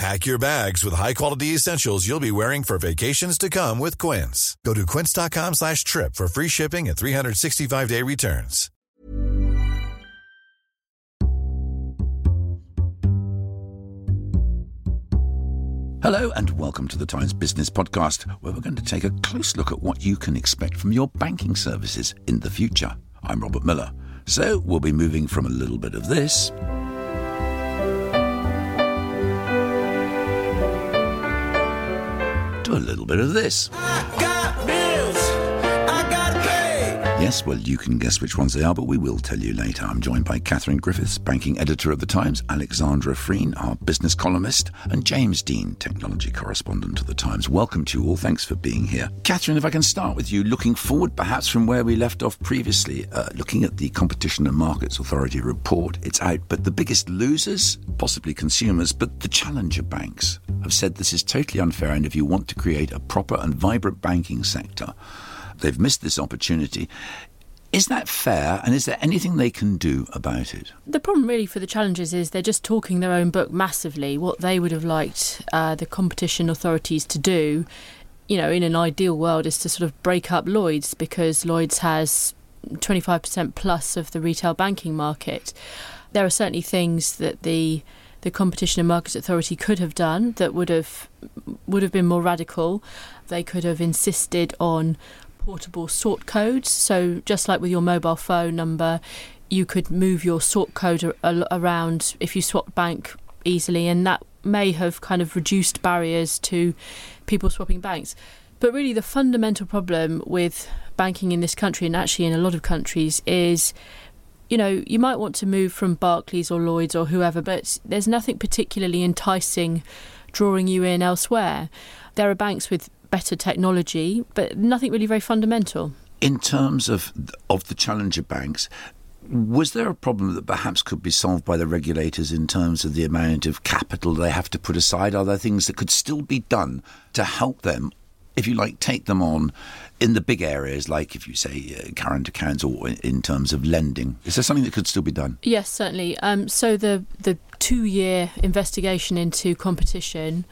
Pack your bags with high-quality essentials you'll be wearing for vacations to come with Quince. Go to quince.com/trip for free shipping and 365-day returns. Hello and welcome to the Times Business Podcast, where we're going to take a close look at what you can expect from your banking services in the future. I'm Robert Miller. So we'll be moving from a little bit of this to a little bit of this. I got bills. I got paid. Yes, well, you can guess which ones they are, but we will tell you later. I'm joined by Catherine Griffiths, banking editor of The Times, Alexandra Freen, our business columnist, and James Dean, technology correspondent of The Times. Welcome to you all. Thanks for being here. Catherine, if I can start with you, looking forward perhaps from where we left off previously, looking at the Competition and Markets Authority report. It's out, but the biggest losers, possibly consumers, but the challenger banks have said this is totally unfair, and if you want to create a proper and vibrant banking sector, they've missed this opportunity. Is that fair, and is there anything they can do about it? The problem really for the challengers is they're just talking their own book massively. What they would have liked the competition authorities to do, you know, in an ideal world, is to sort of break up Lloyd's, because Lloyd's has 25% plus of the retail banking market. There are certainly things that the Competition and Markets Authority could have done that would have been more radical. They could have insisted on portable sort codes. So just like with your mobile phone number, you could move your sort code around if you swapped bank easily, and that may have kind of reduced barriers to people swapping banks. But really the fundamental problem with banking in this country, and actually in a lot of countries, is, you know, you might want to move from Barclays or Lloyd's or whoever, but there's nothing particularly enticing drawing you in elsewhere. There are banks with better technology, but nothing really very fundamental. In terms of the challenger banks, was there a problem that perhaps could be solved by the regulators in terms of the amount of capital they have to put aside? Are there things that could still be done to help them, if you like, take them on in the big areas, like if you say current accounts or in terms of lending? Is there something that could still be done? Yes, certainly. So the two-year investigation into competition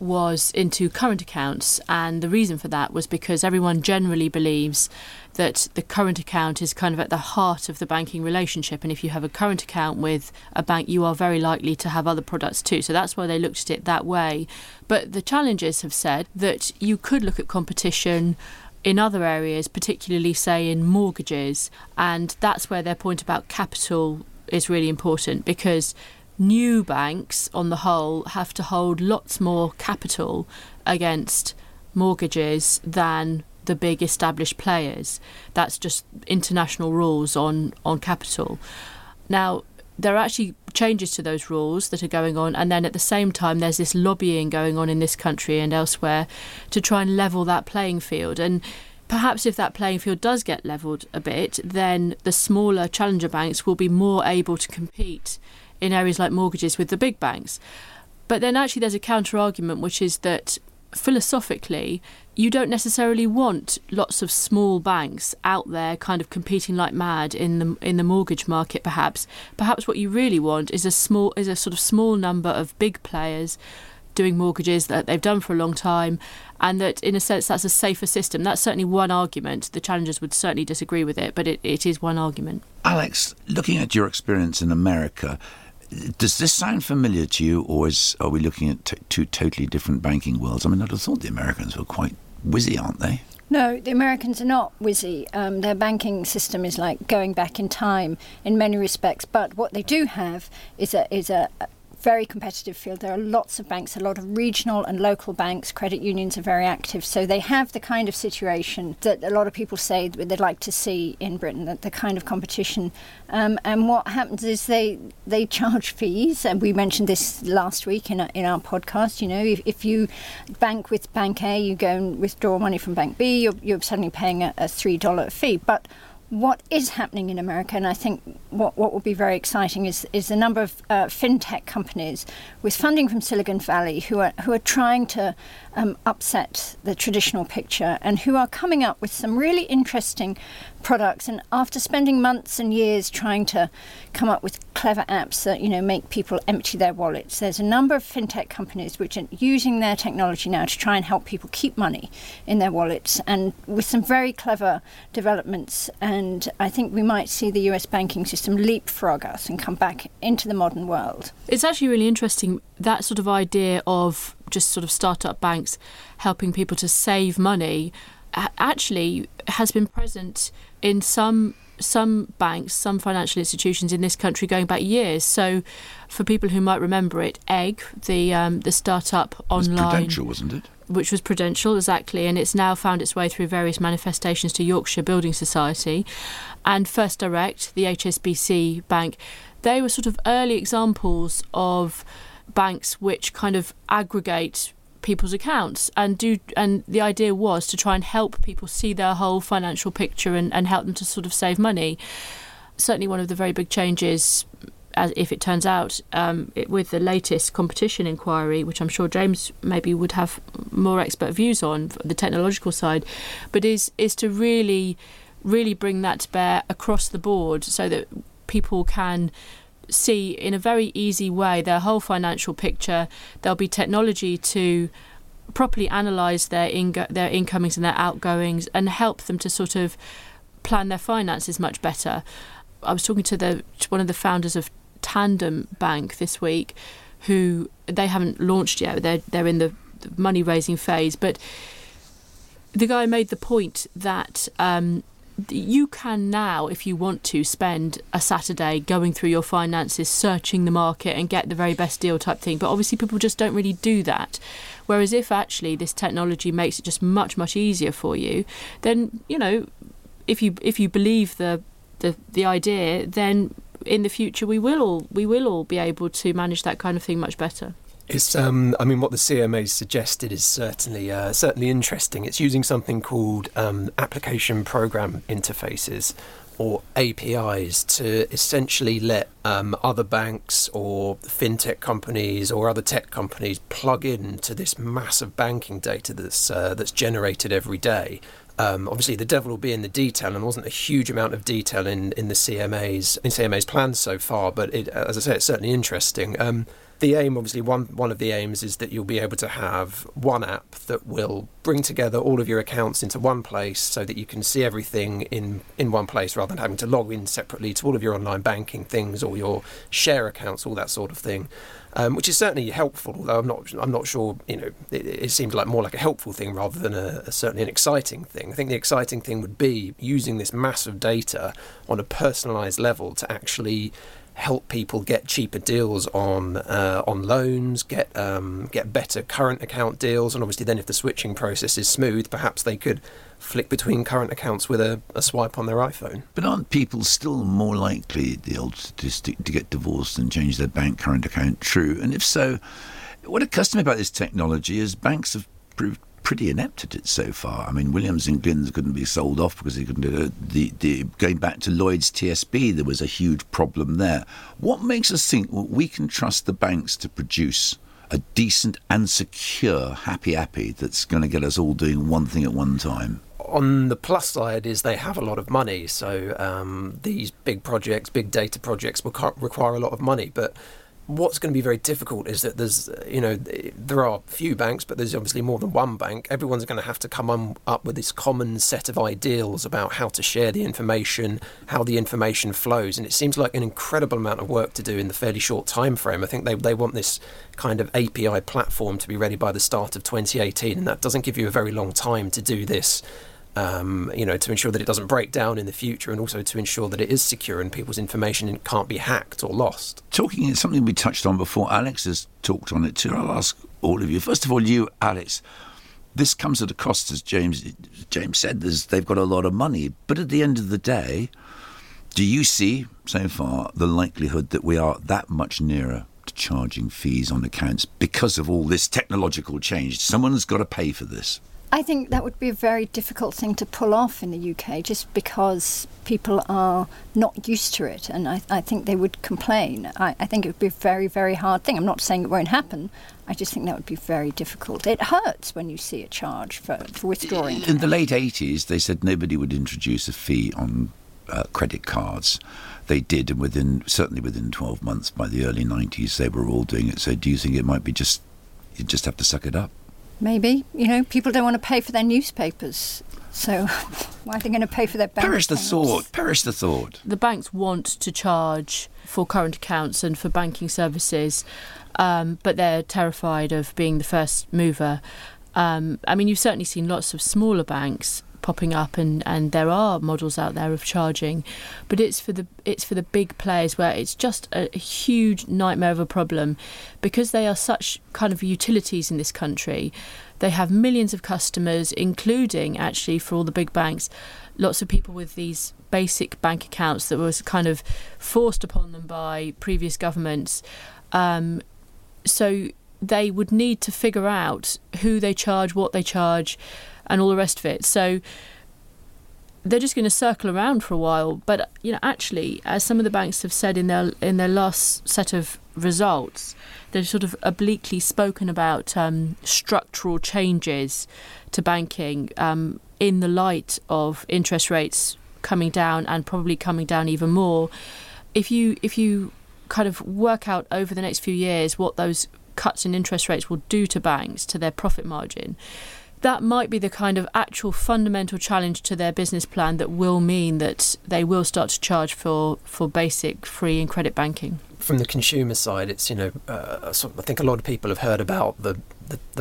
was into current accounts, and the reason for that was because everyone generally believes that the current account is kind of at the heart of the banking relationship, and if you have a current account with a bank, you are very likely to have other products too. So that's why they looked at it that way. But the challengers have said that you could look at competition in other areas, particularly, say, in mortgages, and that's where their point about capital is really important, because new banks, on the whole, have to hold lots more capital against mortgages than the big established players. That's just international rules on capital. Now, there are actually changes to those rules that are going on, and then at the same time there's this lobbying going on in this country and elsewhere to try and level that playing field. And perhaps if that playing field does get levelled a bit, then the smaller challenger banks will be more able to compete in areas like mortgages with the big banks. But then actually there's a counter-argument, which is that philosophically you don't necessarily want lots of small banks out there kind of competing like mad in the mortgage market. Perhaps what you really want is a sort of small number of big players doing mortgages that they've done for a long time, and that in a sense that's a safer system. That's certainly one argument. The challengers would certainly disagree with it, but it is one argument. Alex, looking at your experience in America, does this sound familiar to you, or are we looking at two totally different banking worlds? I mean, I'd have thought the Americans were quite whizzy, aren't they? No, the Americans are not whizzy. Their banking system is like going back in time in many respects. But what they do have is a very competitive field. There are lots of banks, a lot of regional and local banks. Credit unions are very active. So they have the kind of situation that a lot of people say they'd like to see in Britain, that the kind of competition. And what happens is they charge fees. And we mentioned this last week in our podcast. You know, if you bank with Bank A, you go and withdraw money from Bank B, you're suddenly paying a $3 fee. But what is happening in America, and I think what will be very exciting, is the number of fintech companies with funding from Silicon Valley who are trying to upset the traditional picture and who are coming up with some really interesting products. And after spending months and years trying to come up with clever apps that, you know, make people empty their wallets, there's a number of fintech companies which are using their technology now to try and help people keep money in their wallets, and with some very clever developments. And I think we might see the US banking system leapfrog us and come back into the modern world. It's actually really interesting, that sort of idea of just sort of start-up banks helping people to save money actually has been present in some banks, some financial institutions in this country going back years. So for people who might remember it, Egg, the start-up online... It was Prudential, wasn't it? Which was Prudential, exactly, and it's now found its way through various manifestations to Yorkshire Building Society. And First Direct, the HSBC bank, they were sort of early examples of banks which kind of aggregate people's accounts and the idea was to try and help people see their whole financial picture and help them to sort of save money. Certainly one of the very big changes, as if it turns out, with the latest competition inquiry, which I'm sure James maybe would have more expert views on, the technological side, but is to really, really bring that to bear across the board so that people can see in a very easy way their whole financial picture. There'll be technology to properly analyse their incomings and their outgoings and help them to sort of plan their finances much better. I was talking to one of the founders of Tandem Bank this week, who they haven't launched yet. They're in the money raising phase, but the guy made the point that you can now, if you want to, spend a Saturday going through your finances, searching the market and get the very best deal type thing. But obviously people just don't really do that. Whereas if actually this technology makes it just much, much easier for you, then, you know, if you believe the idea, then in the future we will all be able to manage that kind of thing much better. It's I mean, what the CMA suggested is certainly interesting. It's using something called application program interfaces, or APIs, to essentially let other banks or fintech companies or other tech companies plug in to this massive banking data that's generated every day. Obviously, the devil will be in the detail, and there wasn't a huge amount of detail in the CMA's plans so far. But it, as I say, it's certainly interesting. The aim, obviously, one of the aims is that you'll be able to have one app that will bring together all of your accounts into one place, so that you can see everything in one place rather than having to log in separately to all of your online banking things or your share accounts, all that sort of thing, which is certainly helpful. Although I'm not sure, you know, it seems like more like a helpful thing rather than certainly an exciting thing. I think the exciting thing would be using this massive data on a personalised level to actually help people get cheaper deals on loans, get better current account deals, and obviously then if the switching process is smooth, perhaps they could flick between current accounts with a swipe on their iPhone. But aren't people still more likely, the old statistic, to get divorced and change their bank current account? True, and if so, what a customer about this technology is banks have proved pretty inept at it so far. I mean, Williams and Glyn's couldn't be sold off because they couldn't do it. Going back to Lloyd's TSB, there was a huge problem there. What makes us think we can trust the banks to produce a decent and secure happy that's going to get us all doing one thing at one time? On the plus side is they have a lot of money, so these big data projects will require a lot of money, but what's going to be very difficult is that there's, you know, there are few banks, but there's obviously more than one bank. Everyone's going to have to come up with this common set of ideals about how to share the information, how the information flows. And it seems like an incredible amount of work to do in the fairly short time frame. I think they want this kind of API platform to be ready by the start of 2018. And that doesn't give you a very long time to do this to ensure that it doesn't break down in the future, and also to ensure that it is secure and people's information can't be hacked or lost. Talking is something we touched on before. Alex has talked on it too. I'll ask all of you. First of all, you, Alex, this comes at a cost, as James said. They've got a lot of money. But at the end of the day, do you see, so far, the likelihood that we are that much nearer to charging fees on accounts because of all this technological change? Someone's got to pay for this. I think that would be a very difficult thing to pull off in the UK, just because people are not used to it, and I think they would complain. I think it would be a very, very hard thing. I'm not saying it won't happen. I just think that would be very difficult. It hurts when you see a charge for withdrawing. In the late 80s, they said nobody would introduce a fee on credit cards. They did, and within 12 months, by the early 90s, they were all doing it. So do you think it might be you just have to suck it up? Maybe. People don't want to pay for their newspapers, so why are they going to pay for their bank accounts? Perish the thought. The banks want to charge for current accounts and for banking services, but they're terrified of being the first mover. You've certainly seen lots of smaller banks popping up, and there are models out there of charging, but it's for the big players where it's just a huge nightmare of a problem, because they are such kind of utilities in this country. They have millions of customers, including, actually, for all the big banks, lots of people with these basic bank accounts that was kind of forced upon them by previous governments, so they would need to figure out who they charge, what they charge, and all the rest of it. So they're just going to circle around for a while. But actually, as some of the banks have said in their last set of results, they've sort of obliquely spoken about structural changes to banking in the light of interest rates coming down, and probably coming down even more. If you kind of work out over the next few years what those cuts in interest rates will do to banks, to their profit margin, that might be the kind of actual fundamental challenge to their business plan that will mean that they will start to charge for basic free and credit banking. From the consumer side, it's I think a lot of people have heard about the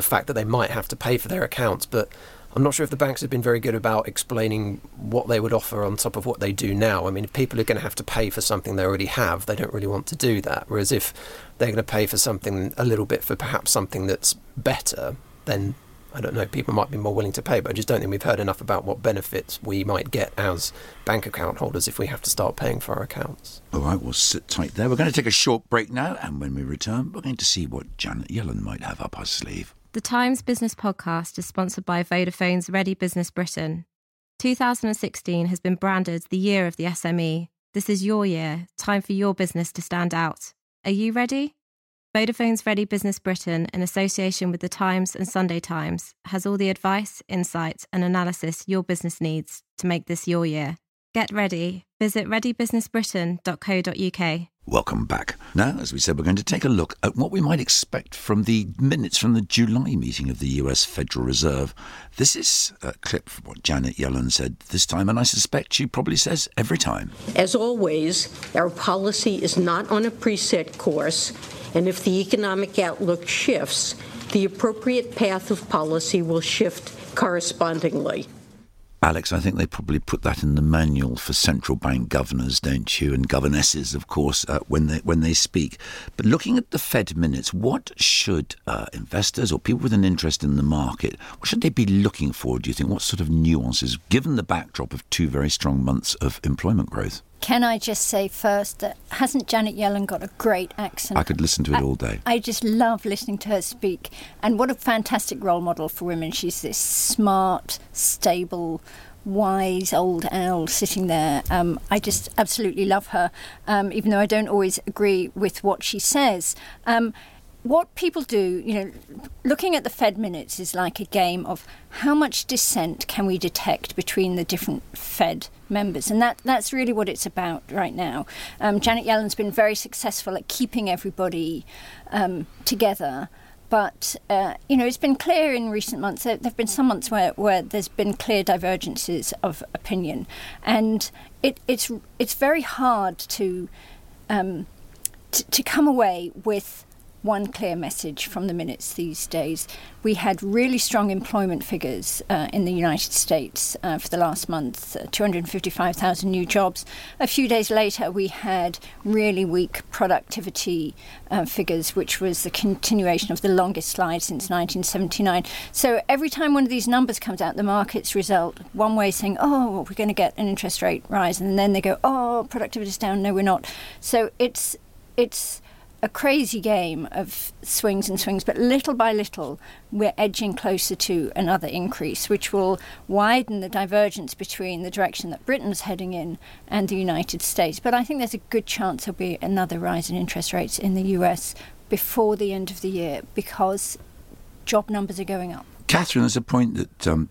fact that they might have to pay for their accounts, but I'm not sure if the banks have been very good about explaining what they would offer on top of what they do now. I mean, if people are going to have to pay for something they already have, they don't really want to do that. Whereas if they're going to pay for something a little bit, for perhaps something that's better, then I don't know, people might be more willing to pay, but I just don't think we've heard enough about what benefits we might get as bank account holders if we have to start paying for our accounts. All right, we'll sit tight there. We're going to take a short break now, and when we return, we're going to see what Janet Yellen might have up her sleeve. The Times Business Podcast is sponsored by Vodafone's Ready Business Britain. 2016 has been branded the year of the SME. This is your year. Time for your business to stand out. Are you ready? Vodafone's Ready Business Britain, in association with The Times and Sunday Times, has all the advice, insight and analysis your business needs to make this your year. Get ready. Visit readybusinessbritain.co.uk. Welcome back. Now, as we said, we're going to take a look at what we might expect from the minutes from the July meeting of the US Federal Reserve. This is a clip from what Janet Yellen said this time, and I suspect she probably says every time. As always, our policy is not on a preset course, and if the economic outlook shifts, the appropriate path of policy will shift correspondingly. Alex, I think they probably put that in the manual for central bank governors, don't you? And governesses, of course, when they speak. But looking at the Fed minutes, what should investors or people with an interest in the market, what should they be looking for, do you think? What sort of nuances, given the backdrop of two very strong months of employment growth? Can I just say first that hasn't Janet Yellen got a great accent? I could listen to it all day. I just love listening to her speak. And what a fantastic role model for women. She's this smart, stable, wise old owl sitting there. I just absolutely love her, even though I don't always agree with what she says. What people do, looking at the Fed minutes is like a game of how much dissent can we detect between the different Fed members, and that's really what it's about right now. Janet Yellen's been very successful at keeping everybody together, but it's been clear in recent months that there have been some months where there's been clear divergences of opinion, and it's very hard to come away with one clear message from the minutes these days. We had really strong employment figures in the United States for the last month, 255,000 new jobs. A few days later, we had really weak productivity figures, which was the continuation of the longest slide since 1979. So every time one of these numbers comes out, the markets result one way saying, oh, we're going to get an interest rate rise. And then they go, oh, productivity's down. No, we're not. So it's a crazy game of swings and swings, but little by little we're edging closer to another increase, which will widen the divergence between the direction that Britain's heading in and the United States. But I think there's a good chance there'll be another rise in interest rates in the US before the end of the year because job numbers are going up. Catherine, there's a point that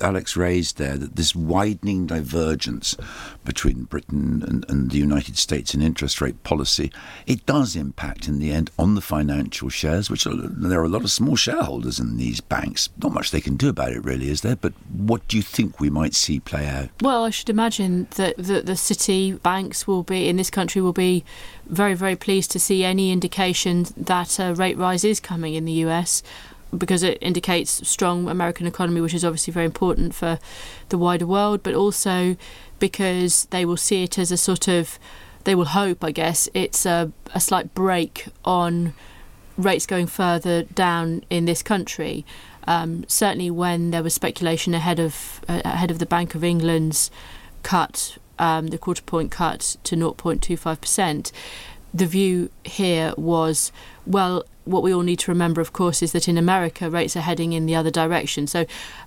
Alex raised there, that this widening divergence between Britain and the United States in interest rate policy, it does impact in the end on the financial shares, which there are a lot of small shareholders in these banks. Not much they can do about it really, is there? But what do you think we might see play out? Well, I should imagine that the city banks will be, in this country, will be very, very pleased to see any indication that a rate rise is coming in the US, because it indicates strong American economy, which is obviously very important for the wider world, but also because they will see it as a sort of, they will hope, I guess, it's a slight break on rates going further down in this country. Certainly when there was speculation ahead of the Bank of England's cut, the quarter point cut to 0.25%, the view here was, well, what we all need to remember, of course, is that in America, rates are heading in the other direction. So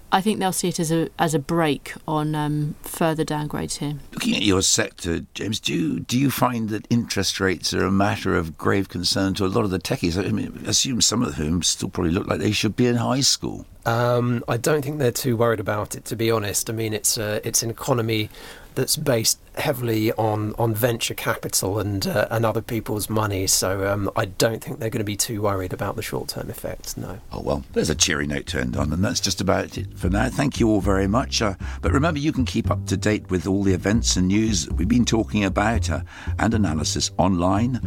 I think they'll see it as a break on further downgrades here. Looking at your sector, James, do you find that interest rates are a matter of grave concern to a lot of the techies? I mean, I assume some of whom still probably look like they should be in high school. I don't think they're too worried about it, to be honest. I mean, it's an economy that's based heavily on venture capital and other people's money. So I don't think they're going to be too worried about the short-term effects, no. Oh, well, there's a cheery note turned on, and that's just about it for now. Thank you all very much. But remember, you can keep up to date with all the events and news that we've been talking about and analysis online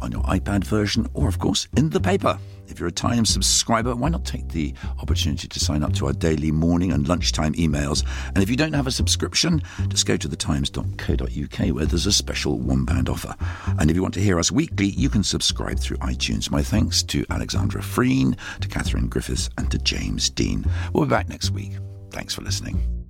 on your iPad version or, of course, in the paper. If you're a Times subscriber, why not take the opportunity to sign up to our daily morning and lunchtime emails? And if you don't have a subscription, just go to thetimes.co.uk where there's a special £1 offer. And if you want to hear us weekly, you can subscribe through iTunes. My thanks to Alexandra Freen, to Catherine Griffiths and to James Dean. We'll be back next week. Thanks for listening.